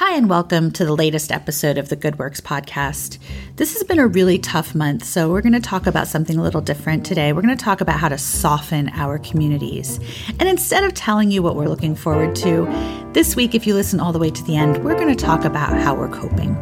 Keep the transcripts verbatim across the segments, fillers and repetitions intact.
Hi, and welcome to the latest episode of the Good Works Podcast. This has been a really tough month, so we're going to talk about something a little different today. We're going to talk about how to soften our communities. And instead of telling you what we're looking forward to, this week, if you listen all the way to the end, we're going to talk about how we're coping.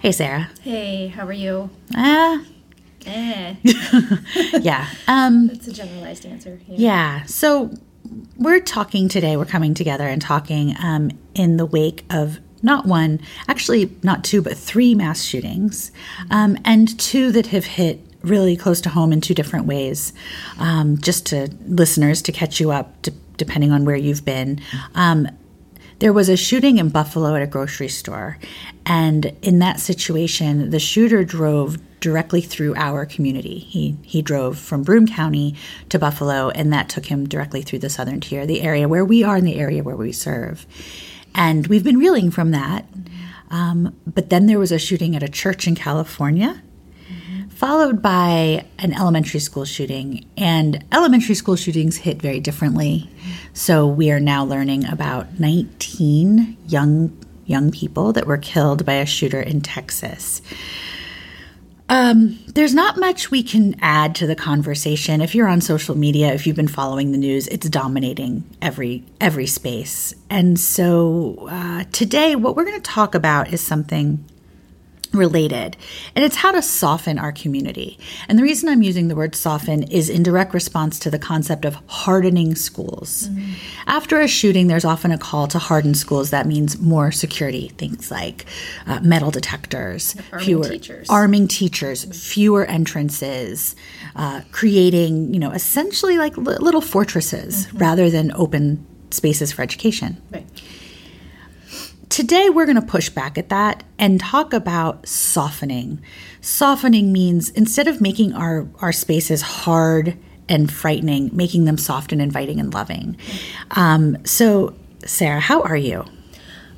Hey, Sarah. Hey, how are you? Ah. Uh, eh. yeah. Um, That's a generalized answer. Yeah. yeah. So we're talking today. We're coming together and talking um, in the wake of not one, actually not two, but three mass shootings, um, and two that have hit really close to home in two different ways, um, just to listeners to catch you up, d- depending on where you've been. Um There was a shooting in Buffalo at a grocery store, and in that situation, the shooter drove directly through our community. He he drove from Broome County to Buffalo, and that took him directly through the Southern Tier, the area where we are and the area where we serve. And we've been reeling from that. Um, but then there was a shooting at a church in California, followed by an elementary school shooting. And elementary school shootings hit very differently. So we are now learning about nineteen young young people that were killed by a shooter in Texas. Um, there's not much we can add to the conversation. If you're on social media, if you've been following the news, it's dominating every every space. And so uh, today what we're going to talk about is something related. And it's how to soften our community. And the reason I'm using the word soften is in direct response to the concept of hardening schools. Mm-hmm. After a shooting, there's often a call to harden schools. That means more security, things like uh, metal detectors, arming fewer teachers, arming teachers, mm-hmm. fewer entrances, uh, creating, you know, essentially like li- little fortresses mm-hmm. rather than open spaces for education. Right. Today, we're going to push back at that and talk about softening. Softening means instead of making our, our spaces hard and frightening, making them soft and inviting and loving. Um, so, Sarah, how are you?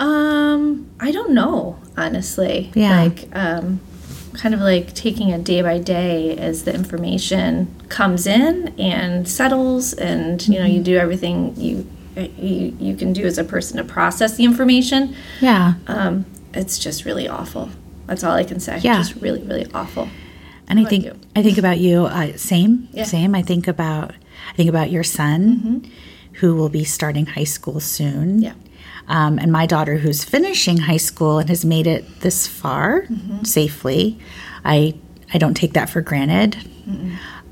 Um, I don't know, honestly. Yeah. Like, um, kind of like taking it day by day as the information comes in and settles and, you know, mm-hmm. you do everything you You, you can do as a person to process the information. Yeah. Um, it's just really awful. That's all I can say. Yeah. Just really, really awful. And I think, I think about you, uh, same, yeah. same. I think about, I think about your son mm-hmm. who will be starting high school soon. Yeah. Um, and my daughter who's finishing high school and has made it this far mm-hmm. safely. I, I don't take that for granted.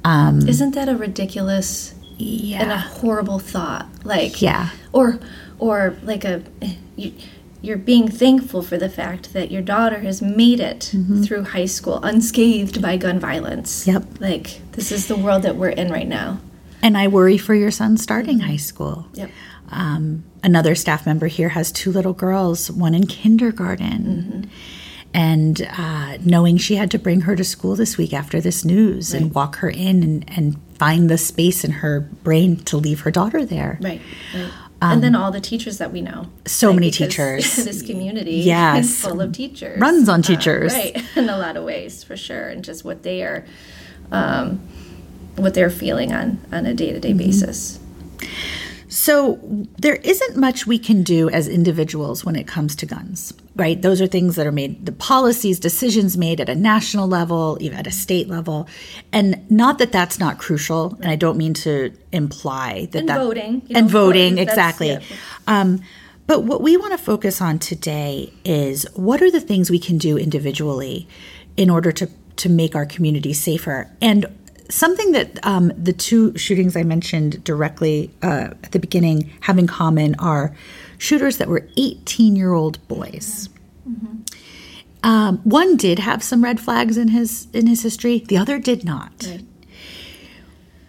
Um, Isn't that a ridiculous Yeah. and a horrible thought, like yeah, or or like a you, you're being thankful for the fact that your daughter has made it mm-hmm. through high school unscathed by gun violence. Yep, like this is the world that we're in right now. And I worry for your son starting high school. Yep. Um, another staff member here has two little girls, one in kindergarten. Mm-hmm. And uh, knowing she had to bring her to school this week after this news right. and walk her in and, and find the space in her brain to leave her daughter there. Right. right. Um, and then all the teachers that we know. So right? many because teachers. This community yes. is full of teachers. Runs on teachers. Uh, right. In a lot of ways, for sure. And just what they are, um, what they're feeling on, on a day-to-day mm-hmm. basis. So there isn't much we can do as individuals when it comes to guns, right? Those are things that are made, the policies, decisions made at a national level, even at a state level. And not that that's not crucial, and I don't mean to imply that and that. Voting, you know, and voting. And voting, exactly. Yeah. Um, but what we want to focus on today is what are the things we can do individually in order to, to make our community safer and something that um, the two shootings I mentioned directly uh, at the beginning have in common are shooters that were eighteen-year-old boys. Mm-hmm. Um, one did have some red flags in his in his history. The other did not. Right.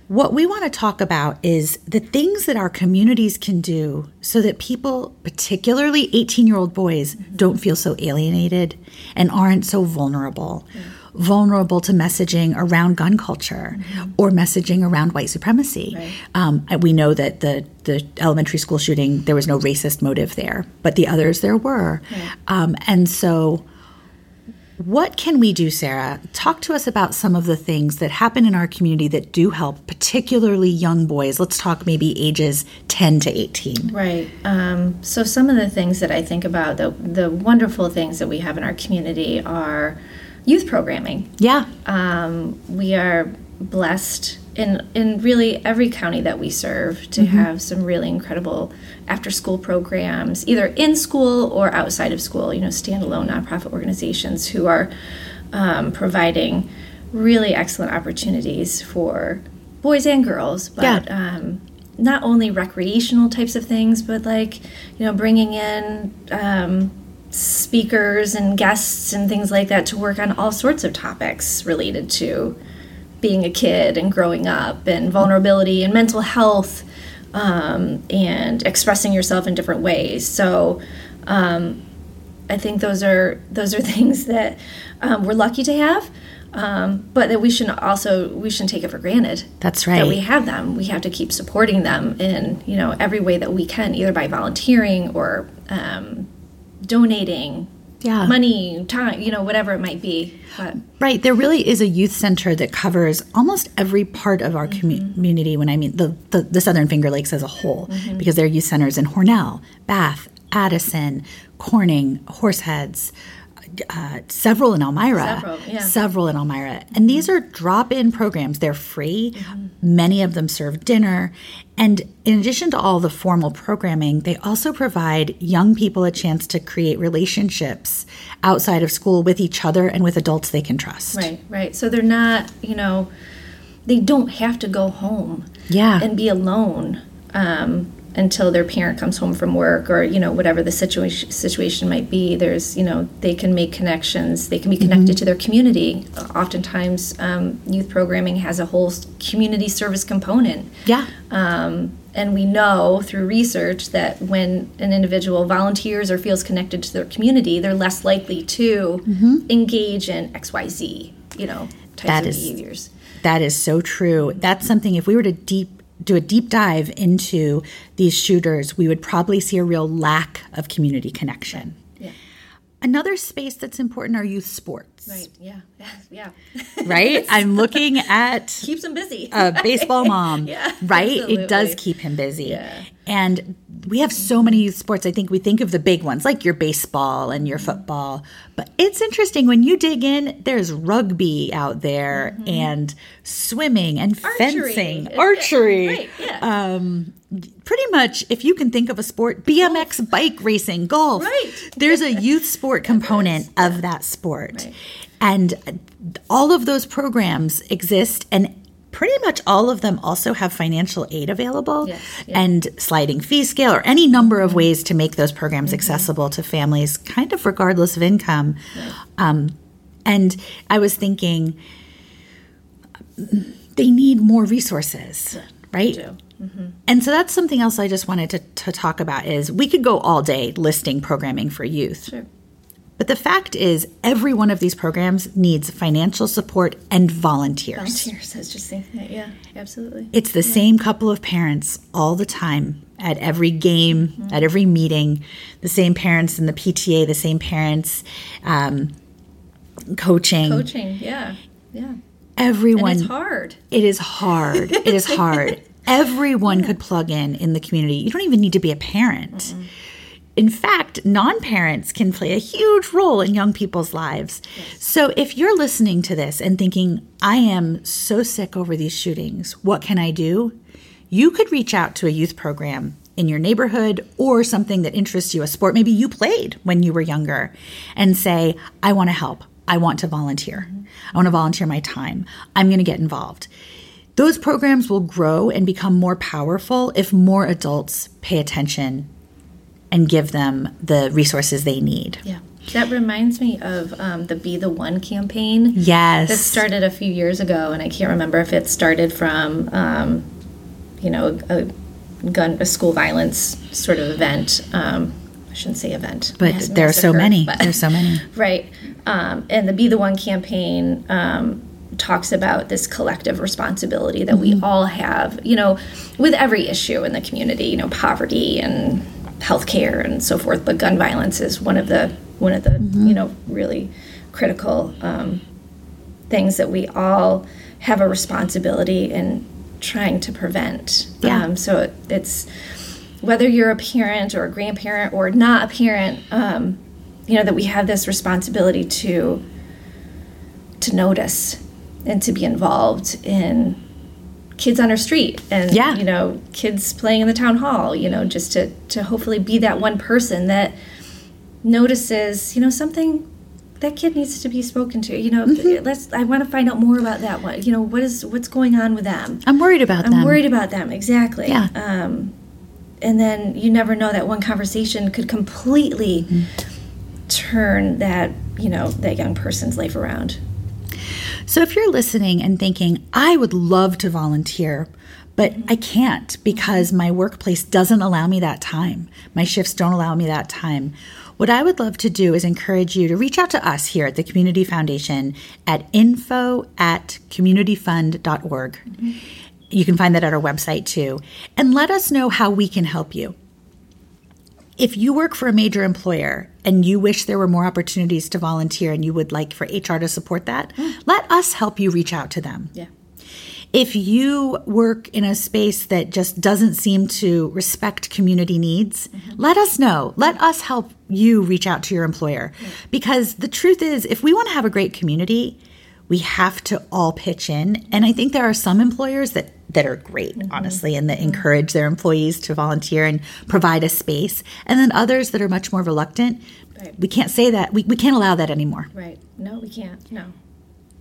What we want to talk about is the things that our communities can do so that people, particularly eighteen-year-old boys, mm-hmm. don't feel so alienated and aren't so vulnerable. Mm-hmm. Vulnerable to messaging around gun culture mm-hmm. or messaging around white supremacy. Right. Um, we know that the, the elementary school shooting, there was no racist motive there, but the others there were. Right. Um, and so What can we do, Sarah? Talk to us about some of the things that happen in our community that do help, particularly young boys. Let's talk maybe ages ten to eighteen. Right. Um, so some of the things that I think about, the, the wonderful things that we have in our community are youth programming. Yeah. Um, we are blessed in in really every county that we serve to mm-hmm. have some really incredible after-school programs, either in school or outside of school, you know, standalone nonprofit organizations who are um, providing really excellent opportunities for boys and girls, but yeah. um, not only recreational types of things, but like, you know, bringing in um, speakers and guests and things like that to work on all sorts of topics related to being a kid and growing up and vulnerability and mental health um, and expressing yourself in different ways. So um, I think those are those are things that um, we're lucky to have, um, but that we shouldn't also we shouldn't take it for granted. That's right. That we have them. We have to keep supporting them in, you know, every way that we can, either by volunteering or um, donating. Yeah. Money, time, you know, whatever it might be. But. Right. There really is a youth center that covers almost every part of our mm-hmm. commu- community when I mean the, the, the Southern Finger Lakes as a whole, mm-hmm. because there are youth centers in Hornell, Bath, Addison, Corning, Horseheads, uh, several in Elmira. Several, yeah. Several in Elmira. Mm-hmm. And these are drop-in programs. They're free. Mm-hmm. Many of them serve dinner. And in addition to all the formal programming, they also provide young people a chance to create relationships outside of school with each other and with adults they can trust. Right, right. So they're not, you know, they don't have to go home yeah. and be alone um, until their parent comes home from work or, you know, whatever the situation situation might be. There's, you know, they can make connections. They can be connected mm-hmm. to their community. Oftentimes, um, youth programming has a whole community service component. Yeah. Um, and we know through research that when an individual volunteers or feels connected to their community, they're less likely to mm-hmm. engage in X Y Z, you know, types that of is, behaviors. That is so true. That's something, if we were to deep do a deep dive into these shooters, we would probably see a real lack of community connection. Yeah. Another space that's important are youth sports. Right, yeah, yeah. Right? I'm looking at... Keeps him busy. A baseball mom, yeah, right? Absolutely. It does keep him busy. Yeah. And we have so many youth sports. I think we think of the big ones, like your baseball and your football. But it's interesting, when you dig in, there's rugby out there mm-hmm. and swimming and archery. fencing, archery. Right, yeah. Um Pretty much, if you can think of a sport, B M X golf. Bike racing, golf. Right. There's a youth sport component yeah. of that sport. Right. And all of those programs exist, and pretty much all of them also have financial aid available yes. yeah. and sliding fee scale or any number of ways to make those programs mm-hmm. accessible to families, kind of regardless of income. Right. Um, and I was thinking, they need more resources, yeah, right? They do. Mm-hmm. And so that's something else I just wanted to, to talk about is we could go all day listing programming for youth. Sure. But the fact is every one of these programs needs financial support and volunteers. Volunteers, I was just thinking that, yeah, absolutely. It's the yeah. same couple of parents all the time at every game, mm-hmm. at every meeting, the same parents in the P T A, the same parents um, coaching. Coaching, yeah, yeah. Everyone. And it's hard. It is hard. It is hard. Everyone could plug in in the community. You don't even need to be a parent. Mm-mm. In fact, non-parents can play a huge role in young people's lives. Yes. So if you're listening to this and thinking, I am so sick over these shootings, what can I do? You could reach out to a youth program in your neighborhood or something that interests you, a sport maybe you played when you were younger, and say, I want to help. I want to volunteer. Mm-hmm. I want to volunteer my time. I'm going to get involved. Those programs will grow and become more powerful if more adults pay attention and give them the resources they need. Yeah. That reminds me of um, the Be The One campaign. Yes. This started a few years ago, and I can't remember if it started from, um, you know, a, gun, a school violence sort of event. Um, I shouldn't say event. But mass there massacre, are so many. But, there are so many. Right. Um, and the Be The One campaign um talks about this collective responsibility that we all have, you know, with every issue in the community, you know, poverty and healthcare and so forth, but gun violence is one of the one of the mm-hmm. you know, really critical um, things that we all have a responsibility in trying to prevent. Yeah. Um, so it, it's whether you're a parent or a grandparent or not a parent, um, you know, that we have this responsibility to to notice and to be involved in kids on our street and, yeah. you know, kids playing in the town hall, you know, just to, to hopefully be that one person that notices, you know, something that kid needs to be spoken to, you know, mm-hmm. let's, I want to find out more about that one. You know, what is, what's going on with them? I'm worried about I'm them. I'm worried about them. Exactly. Yeah. Um, and then you never know, that one conversation could completely mm-hmm. turn that, you know, that young person's life around. So if you're listening and thinking, I would love to volunteer, but I can't because my workplace doesn't allow me that time. My shifts don't allow me that time. What I would love to do is encourage you to reach out to us here at the Community Foundation at info at community fund dot org. Mm-hmm. You can find that at our website too. And let us know how we can help you. If you work for a major employer and you wish there were more opportunities to volunteer and you would like for H R to support that, mm. let us help you reach out to them. Yeah. If you work in a space that just doesn't seem to respect community needs, mm-hmm. let us know. Let us help you reach out to your employer. Mm. Because the truth is, if we want to have a great community, we have to all pitch in. And I think there are some employers that that are great, mm-hmm. honestly, and that mm-hmm. encourage their employees to volunteer and provide a space. And then others that are much more reluctant, right. we can't say that. We, we can't allow that anymore. Right. No, we can't. No.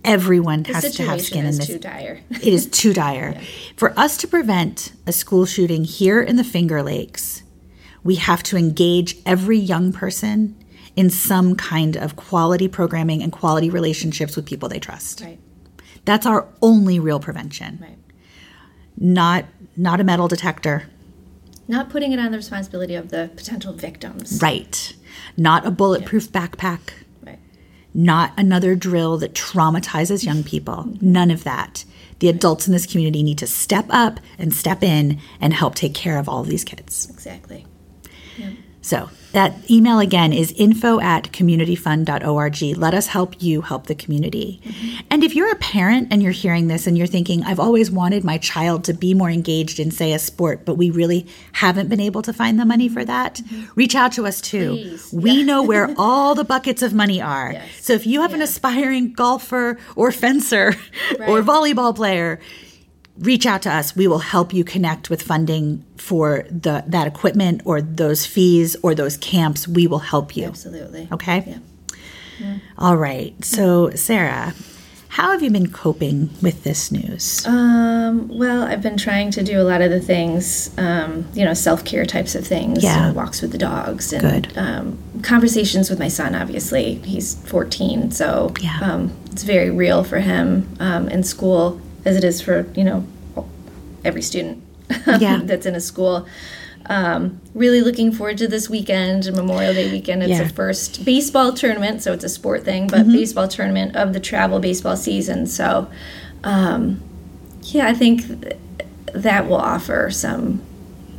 Everyone the has to have skin in this. The situation is too dire. It is too dire. Yeah. For us to prevent a school shooting here in the Finger Lakes, we have to engage every young person in some kind of quality programming and quality relationships with people they trust. Right. That's our only real prevention. Right. Not not a metal detector. Not putting it on the responsibility of the potential victims. Right. Not a bulletproof yeah. backpack. Right. Not another drill that traumatizes young people. Mm-hmm. None of that. The right. adults in this community need to step up and step in and help take care of all of these kids. Exactly. Yeah. So that email again is info at community fund dot org. Let us help you help the community. Mm-hmm. And if you're a parent and you're hearing this and you're thinking, I've always wanted my child to be more engaged in, say, a sport, but we really haven't been able to find the money for that, mm-hmm. reach out to us too. Please. We yeah. know where all the buckets of money are. Yes. So if you have yeah. an aspiring golfer or fencer right. or volleyball player, reach out to us. We will help you connect with funding for the that equipment or those fees or those camps. We will help you. Absolutely. Okay? Yeah. Yeah. All right. So, Sarah, how have you been coping with this news? Um, well, I've been trying to do a lot of the things, um, you know, self-care types of things. Yeah. You know, walks with the dogs. And, good. Um, conversations with my son, obviously. He's fourteen, so yeah. um, it's very real for him um, in school, as it is for, you know, every student yeah. that's in a school. Um, really looking forward to this weekend, Memorial Day weekend. It's yeah. the first baseball tournament, so it's a sport thing, but mm-hmm. baseball tournament of the travel baseball season. So, um, yeah, I think th- that will offer some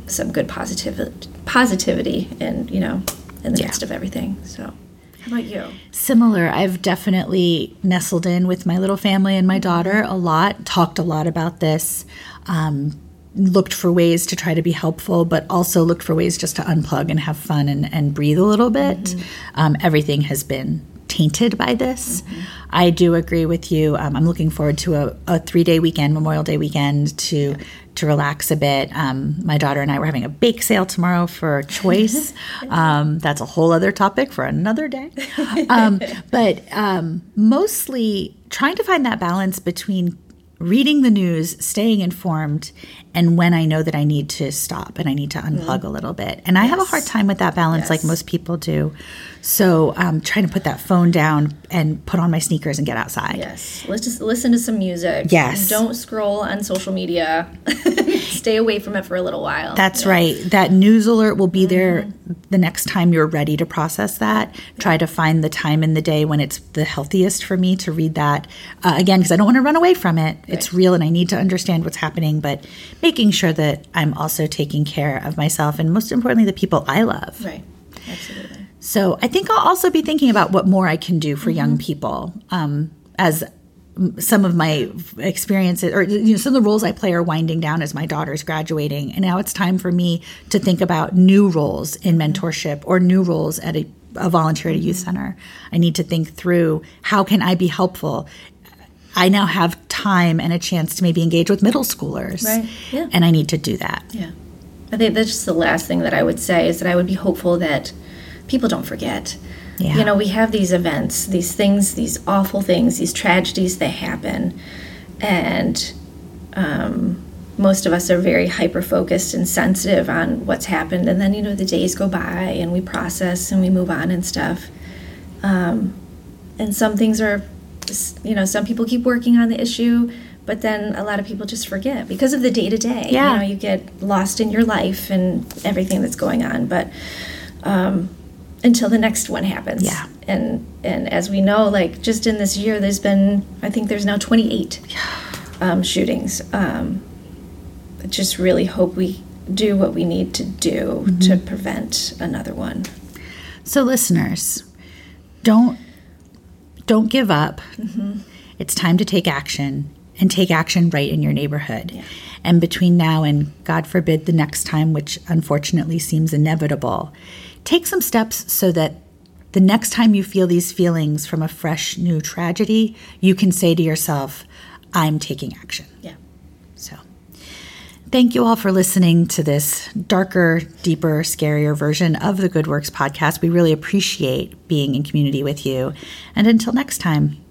some good positiv- positivity in, you know, in the yeah. midst of everything, so. How about you? Similar. I've definitely nestled in with my little family and my daughter a lot, talked a lot about this, um, looked for ways to try to be helpful, but also looked for ways just to unplug and have fun and, and breathe a little bit. Mm-hmm. Um, everything has been tainted by this. Mm-hmm. I do agree with you. Um, I'm looking forward to a, a three-day weekend, Memorial Day weekend, to yeah. to relax a bit. Um, my daughter and I were having a bake sale tomorrow for Choice. Um, that's a whole other topic for another day. Um, but um, mostly trying to find that balance between reading the news, staying informed, and when I know that I need to stop and I need to unplug mm. a little bit. And yes. I have a hard time with that balance yes. like most people do. So I'm um, trying to put that phone down and put on my sneakers and get outside. Yes. Let's just listen to some music. Yes. Don't scroll on social media. Stay away from it for a little while. That's yeah. right. That news alert will be mm. there the next time you're ready to process that. Try to find the time in the day when it's the healthiest for me to read that. Uh, again, because I don't want to run away from it. Right. It's real and I need to understand what's happening, but making sure that I'm also taking care of myself and most importantly the people I love. Right. Absolutely. So I think I'll also be thinking about what more I can do for mm-hmm. young people um, as some of my experiences or you know, some of the roles I play are winding down as my daughter's graduating. And now it's time for me to think about new roles in mentorship or new roles at a, a volunteer at a youth center. I need to think through how can I be helpful? I now have time and a chance to maybe engage with middle schoolers. Right. Yeah. And I need to do that. Yeah. I think that's just the last thing that I would say is that I would be hopeful that people don't forget. Yeah. You know, we have these events, these things, these awful things, these tragedies that happen. And um, most of us are very hyper-focused and sensitive on what's happened. And then, you know, the days go by and we process and we move on and stuff. Um, and some things are... You know, some people keep working on the issue, but then a lot of people just forget because of the day-to-day. Yeah. You know, you get lost in your life and everything that's going on, but um, until the next one happens. Yeah. And, and as we know, like, just in this year, there's been, I think there's now twenty-eight um, shootings. Um, I just really hope we do what we need to do mm-hmm. to prevent another one. So, listeners, don't... Don't give up. Mm-hmm. It's time to take action and take action right in your neighborhood. Yeah. And between now and, God forbid, the next time, which unfortunately seems inevitable, take some steps so that the next time you feel these feelings from a fresh new tragedy, you can say to yourself, I'm taking action. Yeah. So thank you all for listening to this darker, deeper, scarier version of the Good Works podcast. We really appreciate being in community with you. And until next time.